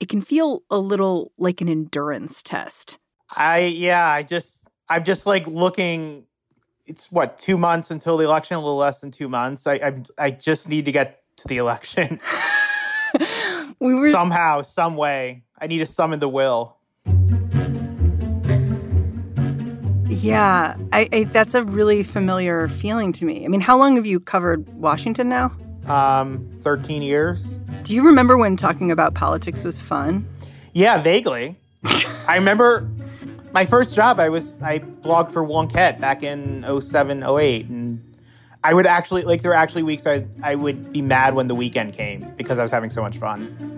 it can feel a little like an endurance test. I'm just like looking, it's what, 2 months until the election, a little less than 2 months. I just need to get to the election. Somehow, some way. I need to summon the will. Yeah, I that's a really familiar feeling to me. I mean, how long have you covered Washington now? 13 years. Do you remember when talking about politics was fun? Yeah, vaguely. I remember my first job, I blogged for Wonkette back in 07, 08. And I would actually, like, there were actually weeks I would be mad when the weekend came because I was having so much fun.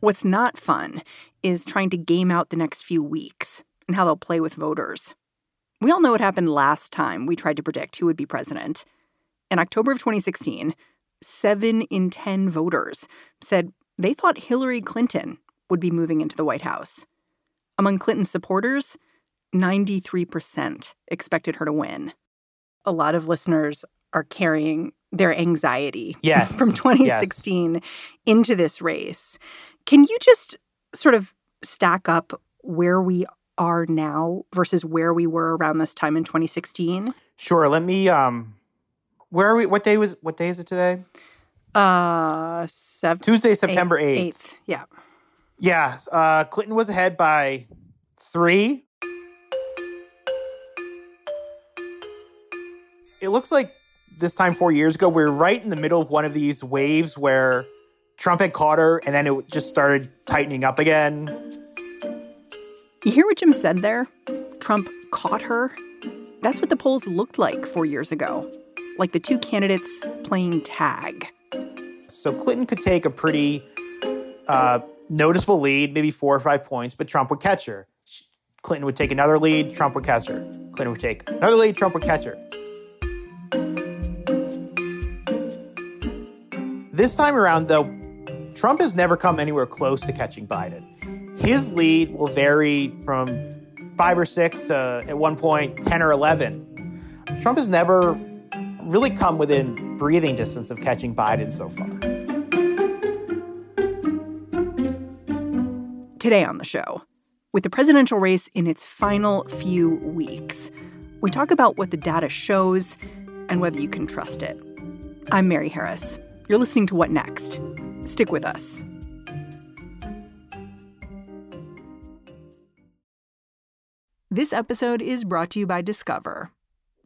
What's not fun is trying to game out the next few weeks and how they'll play with voters. We all know what happened last time we tried to predict who would be president. In October of 2016, 7 in 10 voters said they thought Hillary Clinton would be moving into the White House. Among Clinton's supporters, 93% expected her to win. A lot of listeners are carrying their anxiety from 2016 into this race. Can you just sort of stack up where we are now versus where we were around this time in 2016? Sure. Let me where are we? What day is it today? Tuesday, September 8th. Yeah. Yeah. Clinton was ahead by 3. It looks like this time 4 years ago, we were right in the middle of one of these waves where Trump had caught her and then it just started tightening up again. You hear what Jim said there? Trump caught her. That's what the polls looked like 4 years ago. Like the two candidates playing tag. So Clinton could take a pretty noticeable lead, maybe 4 or 5 points, but Trump would catch her. Clinton would take another lead, Trump would catch her. Clinton would take another lead, Trump would catch her. This time around, though, Trump has never come anywhere close to catching Biden. His lead will vary from 5 or 6 to, at one point, 10 or 11. Trump has never really come within breathing distance of catching Biden so far. Today on the show, with the presidential race in its final few weeks, we talk about what the data shows and whether you can trust it. I'm Mary Harris. You're listening to What Next? Stick with us. This episode is brought to you by Discover.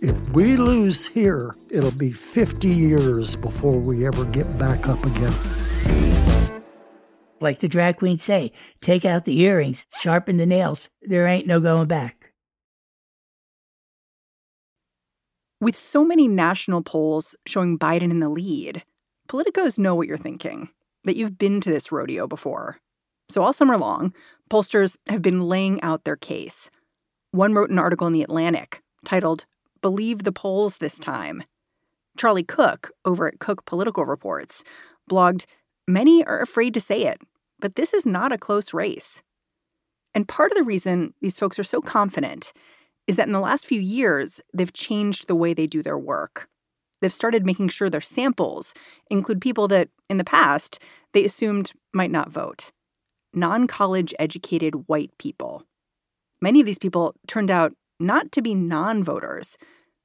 If we lose here, it'll be 50 years before we ever get back up again. Like the drag queens say, take out the earrings, sharpen the nails. There ain't no going back. With so many national polls showing Biden in the lead, politicos know what you're thinking, that you've been to this rodeo before. So all summer long, pollsters have been laying out their case. One wrote an article in The Atlantic titled, "Believe the polls this time." Charlie Cook, over at Cook Political Reports, blogged, "Many are afraid to say it, but this is not a close race." And part of the reason these folks are so confident is that in the last few years, they've changed the way they do their work. They've started making sure their samples include people that, in the past, they assumed might not vote. Non-college educated white people. Many of these people turned out not to be non-voters,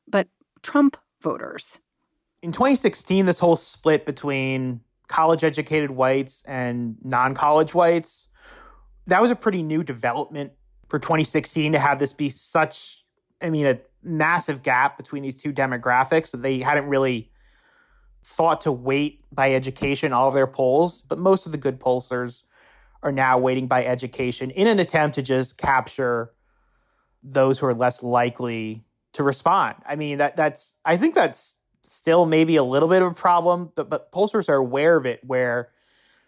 but Trump voters. In 2016, this whole split between college-educated whites and non-college whites, that was a pretty new development for 2016 to have this be such, a massive gap between these two demographics that they hadn't really thought to weight by education, all of their polls. But most of the good pollsters are now weighting by education in an attempt to just capture those who are less likely to respond. I think that's still maybe a little bit of a problem, but pollsters are aware of it, where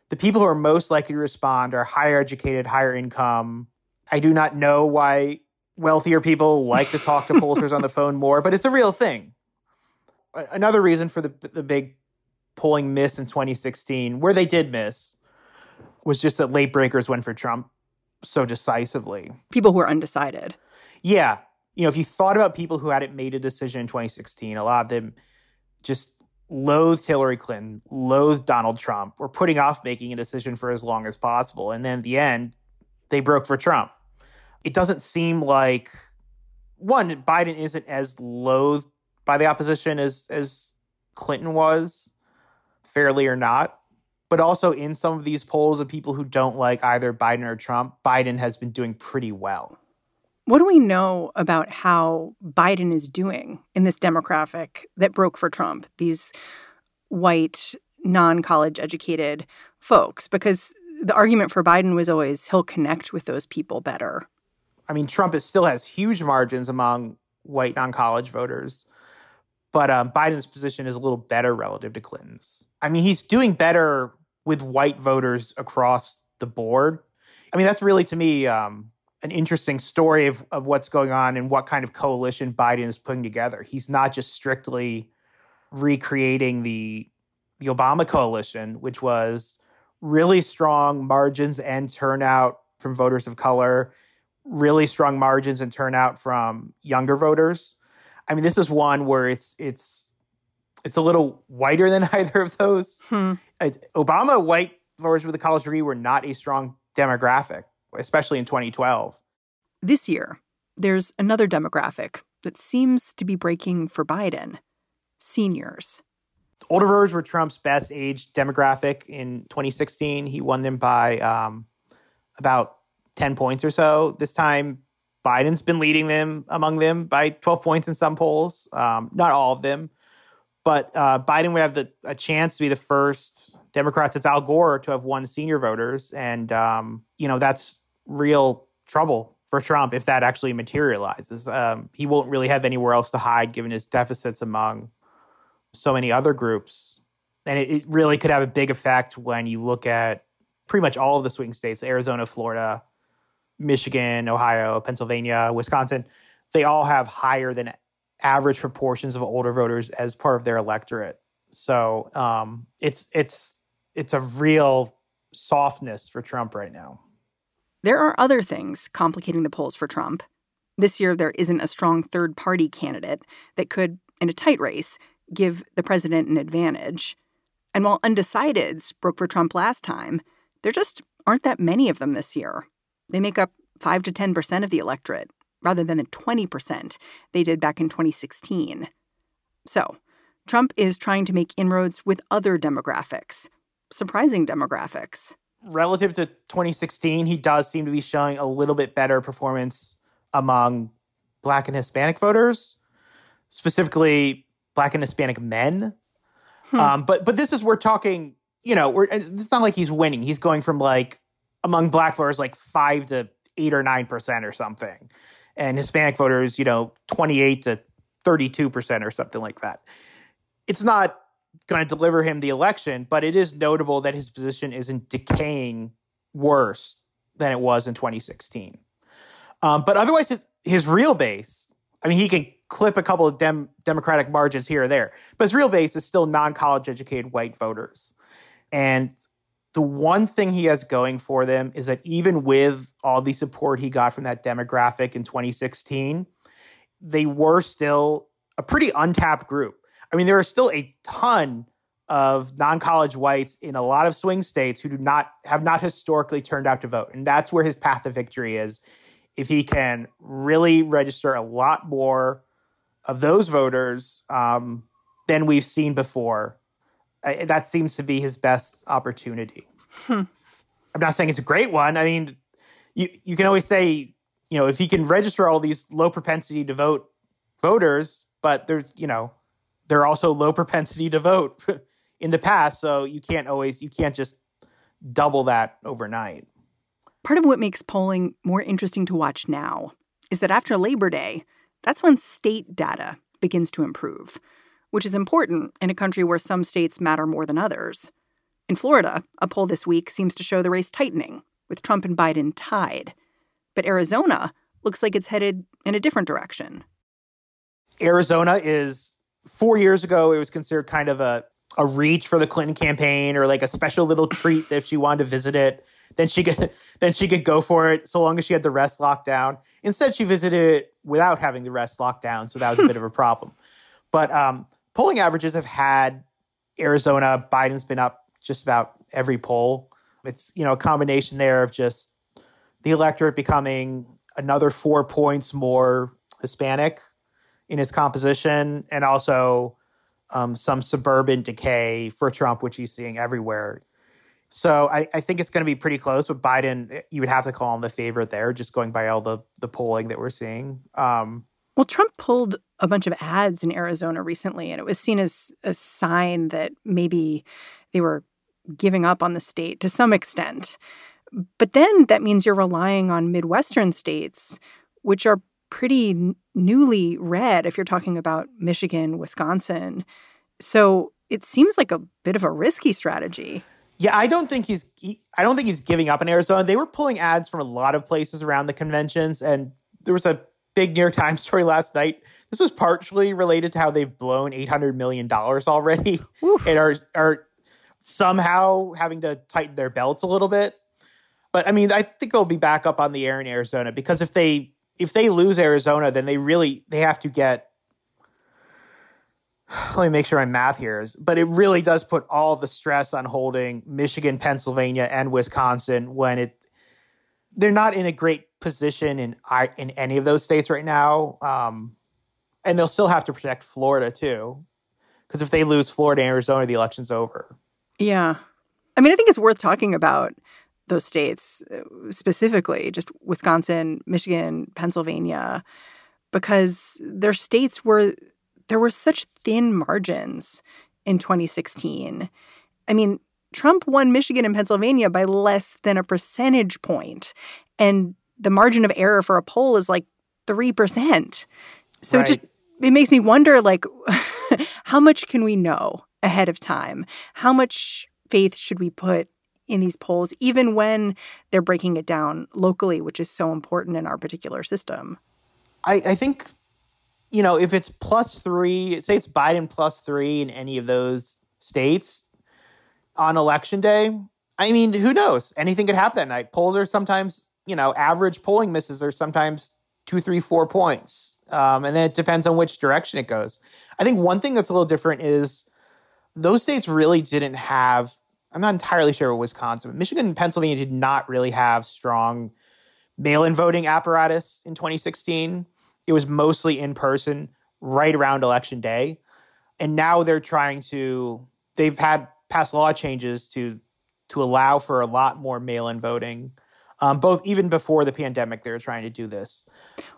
the people who are most likely to respond are higher educated, higher income. I do not know why wealthier people like to talk to pollsters on the phone more, but it's a real thing. Another reason for the big polling miss in 2016, where they did miss, was just that late breakers went for Trump so decisively. People who are undecided. Yeah. If you thought about people who hadn't made a decision in 2016, a lot of them just loathed Hillary Clinton, loathed Donald Trump, were putting off making a decision for as long as possible. And then at the end, they broke for Trump. It doesn't seem like, one, Biden isn't as loathed by the opposition as Clinton was, fairly or not. But also in some of these polls of people who don't like either Biden or Trump, Biden has been doing pretty well. What do we know about how Biden is doing in this demographic that broke for Trump, these white, non-college educated folks? Because the argument for Biden was always he'll connect with those people better. Trump still has huge margins among white, non-college voters. But Biden's position is a little better relative to Clinton's. He's doing better with white voters across the board. That's really, to me, an interesting story of what's going on and what kind of coalition Biden is putting together. He's not just strictly recreating the Obama coalition, which was really strong margins and turnout from voters of color, really strong margins and turnout from younger voters. This is one where it's a little whiter than either of those. Obama white voters with a college degree were not a strong demographic, especially in 2012. This year, there's another demographic that seems to be breaking for Biden, seniors. Older voters were Trump's best age demographic in 2016. He won them by about 10 points or so. This time, Biden's been leading them among them by 12 points in some polls, not all of them. But Biden would have a chance to be the first Democrat since Al Gore to have won senior voters. And, that's real trouble for Trump if that actually materializes. He won't really have anywhere else to hide given his deficits among so many other groups. And it really could have a big effect when you look at pretty much all of the swing states, Arizona, Florida, Michigan, Ohio, Pennsylvania, Wisconsin. They all have higher than average proportions of older voters as part of their electorate. So it's a real softness for Trump right now. There are other things complicating the polls for Trump. This year, there isn't a strong third-party candidate that could, in a tight race, give the president an advantage. And while undecideds broke for Trump last time, there just aren't that many of them this year. They make up 5 to 10% of the electorate, rather than the 20% they did back in 2016. So Trump is trying to make inroads with other demographics, surprising demographics. Relative to 2016, he does seem to be showing a little bit better performance among Black and Hispanic voters, specifically Black and Hispanic men. But this is, we're talking, it's not like he's winning. He's going from among Black voters, 5 to 8 or 9% or something. And Hispanic voters, 28 to 32% or something like that. It's not going to deliver him the election, but it is notable that his position isn't decaying worse than it was in 2016. But otherwise, his real base, he can clip a couple of Democratic margins here or there, but his real base is still non-college educated white voters. And the one thing he has going for them is that even with all the support he got from that demographic in 2016, they were still a pretty untapped group. There are still a ton of non-college whites in a lot of swing states who have not historically turned out to vote. And that's where his path to victory is. If he can really register a lot more of those voters than we've seen before, that seems to be his best opportunity. I'm not saying it's a great one. You can always say, if he can register all these low propensity to vote voters, but there's, there are also low propensity to vote in the past. So you can't just double that overnight. Part of what makes polling more interesting to watch now is that after Labor Day, that's when state data begins to improve, which is important in a country where some states matter more than others. In Florida, a poll this week seems to show the race tightening, with Trump and Biden tied. But Arizona looks like it's headed in a different direction. Arizona is, 4 years ago, it was considered kind of a reach for the Clinton campaign, or a special little treat that if she wanted to visit it, then she could go for it so long as she had the rest locked down. Instead, she visited it without having the rest locked down, so that was a bit of a problem. But polling averages have had Arizona, Biden's been up just about every poll. It's, a combination there of just the electorate becoming another 4 points more Hispanic in its composition, and also some suburban decay for Trump, which he's seeing everywhere. So I think it's going to be pretty close, but Biden, you would have to call him the favorite there, just going by all the polling that we're seeing. Well, Trump pulled a bunch of ads in Arizona recently, and it was seen as a sign that maybe they were giving up on the state to some extent. But then that means you're relying on Midwestern states, which are pretty newly red if you're talking about Michigan, Wisconsin. So it seems like a bit of a risky strategy. Yeah, I don't think he's giving up in Arizona. They were pulling ads from a lot of places around the conventions, and there was a big New York Times story last night. This was partially related to how they've blown $800 million already and are somehow having to tighten their belts a little bit. But I think they'll be back up on the air in Arizona, because if they lose Arizona, then they have to get, let me make sure my math here is, but it really does put all the stress on holding Michigan, Pennsylvania, and Wisconsin when they're not in a great position in any of those states right now. And they'll still have to protect Florida too, because if they lose Florida and Arizona, the election's over. Yeah. I think it's worth talking about those states, specifically just Wisconsin, Michigan, Pennsylvania, because they're states where there were such thin margins in 2016. I mean, Trump won Michigan and Pennsylvania by less than a percentage point. And the margin of error for a poll is like 3%. So it makes me wonder, like, how much can we know ahead of time? How much faith should we put in these polls, even when they're breaking it down locally, which is so important in our particular system? I think, you know, if it's +3, say it's Biden +3 in any of those states on Election Day, I mean, who knows? Anything could happen that night. Polls are sometimes, you know, average polling misses are sometimes 2, 3, 4 points. And then it depends on which direction it goes. I think one thing that's a little different is those states really didn't have, I'm not entirely sure about Wisconsin, but Michigan and Pennsylvania did not really have strong mail-in voting apparatus in 2016. It was mostly in person right around Election Day. And now they're trying to, they've had past law changes to allow for a lot more mail-in voting. Both even before the pandemic, they were trying to do this.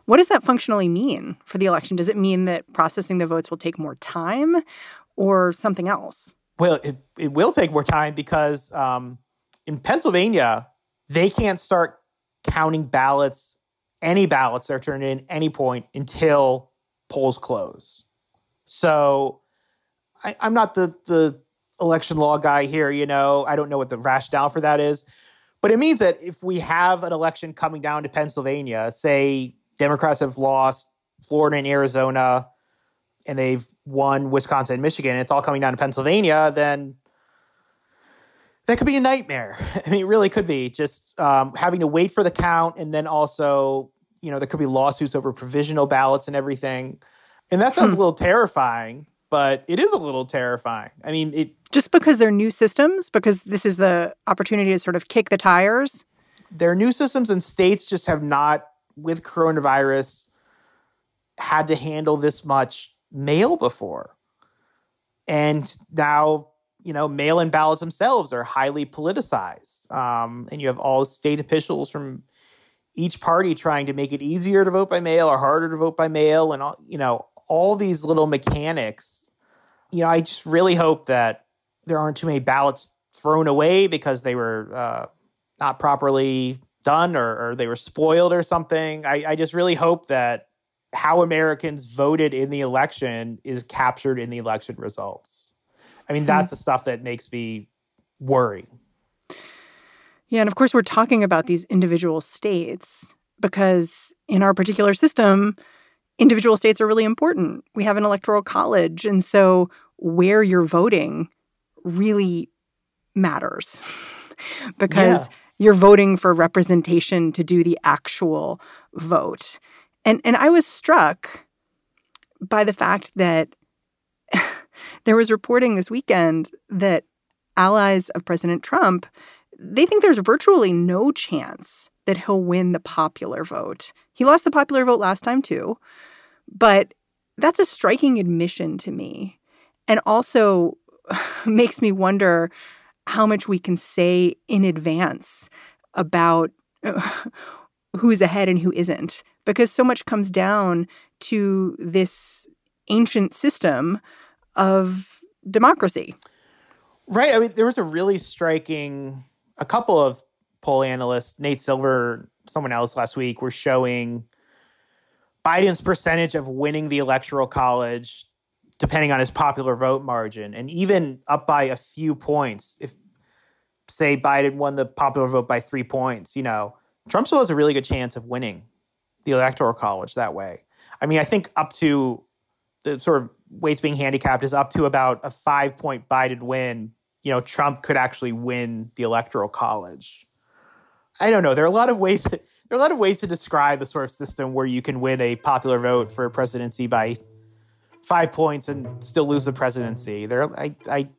What does that functionally mean for the election? Does it mean that processing the votes will take more time or something else? Well, it will take more time because in Pennsylvania, they can't start counting ballots, any ballots that are turned in any point until polls close. So I'm not the election law guy here, you know. I don't know what the rationale for that is. But it means that if we have an election coming down to Pennsylvania, say Democrats have lost Florida and Arizona, and they've won Wisconsin and Michigan, and it's all coming down to Pennsylvania, then that could be a nightmare. I mean, it really could be. Just having to wait for the count, and then also, you know, there could be lawsuits over provisional ballots and everything. And that sounds a little terrifying, but it is a little terrifying. I mean, it... Just because they're new systems, because this is the opportunity to sort of kick the tires? They're new systems, and states just have not, with coronavirus, had to handle this much mail before. And now, you know, mail-in ballots themselves are highly politicized. And you have all state officials from each party trying to make it easier to vote by mail or harder to vote by mail, and all, you know, all these little mechanics. You know, I just really hope that there aren't too many ballots thrown away because they were not properly done or they were spoiled or something. I just really hope that how Americans voted in the election is captured in the election results. I mean, that's the stuff that makes me worry. Yeah, and of course, we're talking about these individual states because in our particular system, individual states are really important. We have an electoral college, and so where you're voting really matters because you're voting for representation to do the actual vote. And I was struck by the fact that there was reporting this weekend that allies of President Trump, they think there's virtually no chance that he'll win the popular vote. He lost the popular vote last time, too. But that's a striking admission to me, and also makes me wonder how much we can say in advance about who's ahead and who isn't, because so much comes down to this ancient system of democracy. Right. I mean, there was a really striking, a couple of poll analysts, Nate Silver, someone else last week, were showing Biden's percentage of winning the electoral college depending on his popular vote margin. And even up by a few points, if, say, Biden won the popular vote by 3 points, you know, Trump still has a really good chance of winning the electoral college that way. I mean, I think up to the sort of weights being handicapped is up to about a 5-point Biden win, you know, Trump could actually win the electoral college. I don't know. There are a lot of ways to describe the sort of system where you can win a popular vote for a presidency by 5 points and still lose the presidency. I'm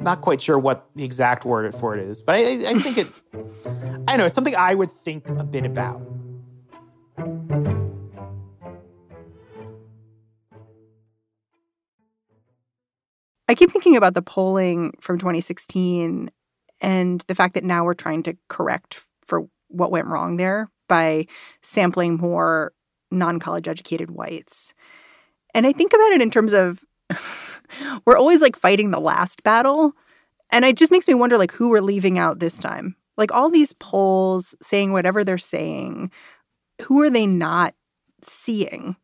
not quite sure what the exact word for it is, but I think it, I don't know, it's something I would think a bit about. I keep thinking about the polling from 2016 And the fact that now we're trying to correct for what went wrong there by sampling more non-college educated whites. And I think about it in terms of we're always like fighting the last battle. And it just makes me wonder like who we're leaving out this time. Like all these polls saying whatever they're saying, who are they not seeing?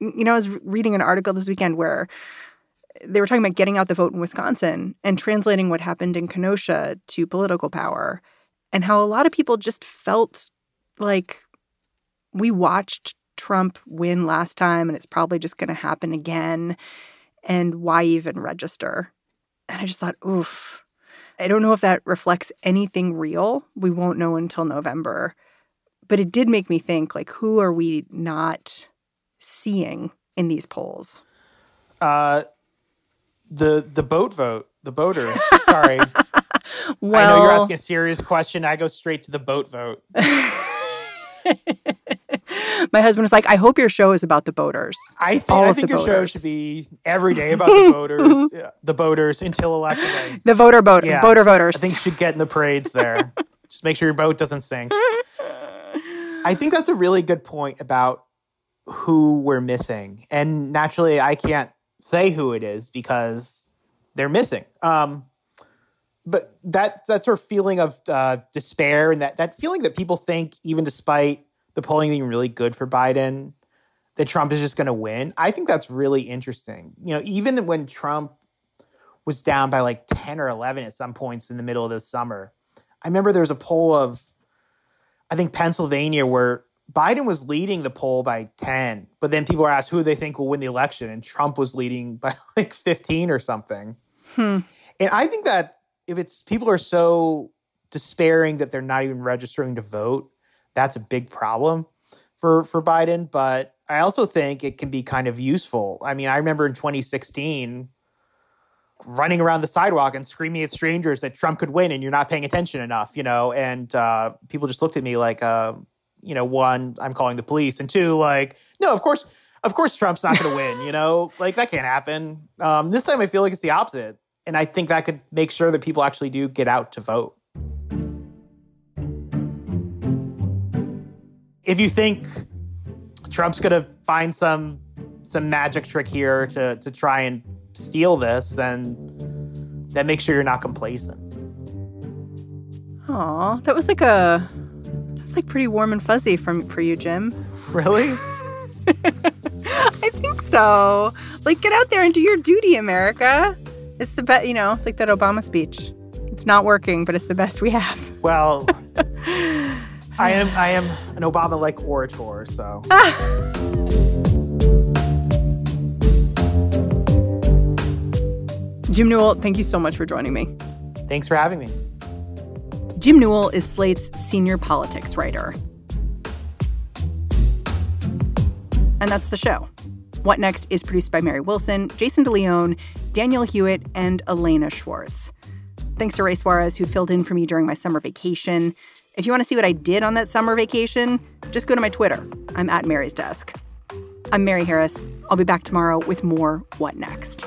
You know, I was reading an article this weekend where they were talking about getting out the vote in Wisconsin and translating what happened in Kenosha to political power and how a lot of people just felt like we watched Trump win last time and it's probably just going to happen again. And why even register? And I just thought, oof, I don't know if that reflects anything real. We won't know until November. But it did make me think, like, who are we not seeing in these polls? The boaters. Sorry. Well, I know you're asking a serious question. I go straight to the boat vote. My husband was like, I hope your show is about the boaters. I think your show should be every day about the boaters, the boaters until election day. The boater voters. I think you should get in the parades there. Just make sure your boat doesn't sink. I think that's a really good point about who we're missing. And naturally, I can't say who it is because they're missing. But that sort of feeling of despair and that feeling that people think, even despite the polling being really good for Biden, that Trump is just going to win. I think that's really interesting. You know, even when Trump was down by like 10 or 11 at some points in the middle of the summer, I remember there was a poll of, I think, Pennsylvania where Biden was leading the poll by 10, but then people were asked who they think will win the election, and Trump was leading by like 15 or something. And I think that if it's people are so despairing that they're not even registering to vote, that's a big problem for Biden. But I also think it can be kind of useful. I mean, I remember in 2016 running around the sidewalk and screaming at strangers that Trump could win and you're not paying attention enough, you know. And people just looked at me like, you know, one, I'm calling the police. And two, like, no, of course Trump's not going to win, you know. Like, that can't happen. This time I feel like it's the opposite. And I think that could make sure that people actually do get out to vote. If you think Trump's going to find some magic trick here to try and steal this, then make sure you're not complacent. Aw, that was like that's like pretty warm and fuzzy for you, Jim. Really? I think so. Like, get out there and do your duty, America. It's the best, you know, it's like that Obama speech. It's not working, but it's the best we have. Well, I am an Obama-like orator, so. Jim Newell, thank you so much for joining me. Thanks for having me. Jim Newell is Slate's senior politics writer. And that's the show. What Next is produced by Mary Wilson, Jason DeLeon, Daniel Hewitt, and Elena Schwartz. Thanks to Ray Suarez, who filled in for me during my summer vacation. If you want to see what I did on that summer vacation, just go to my Twitter. I'm at Mary's Desk. I'm Mary Harris. I'll be back tomorrow with more What Next.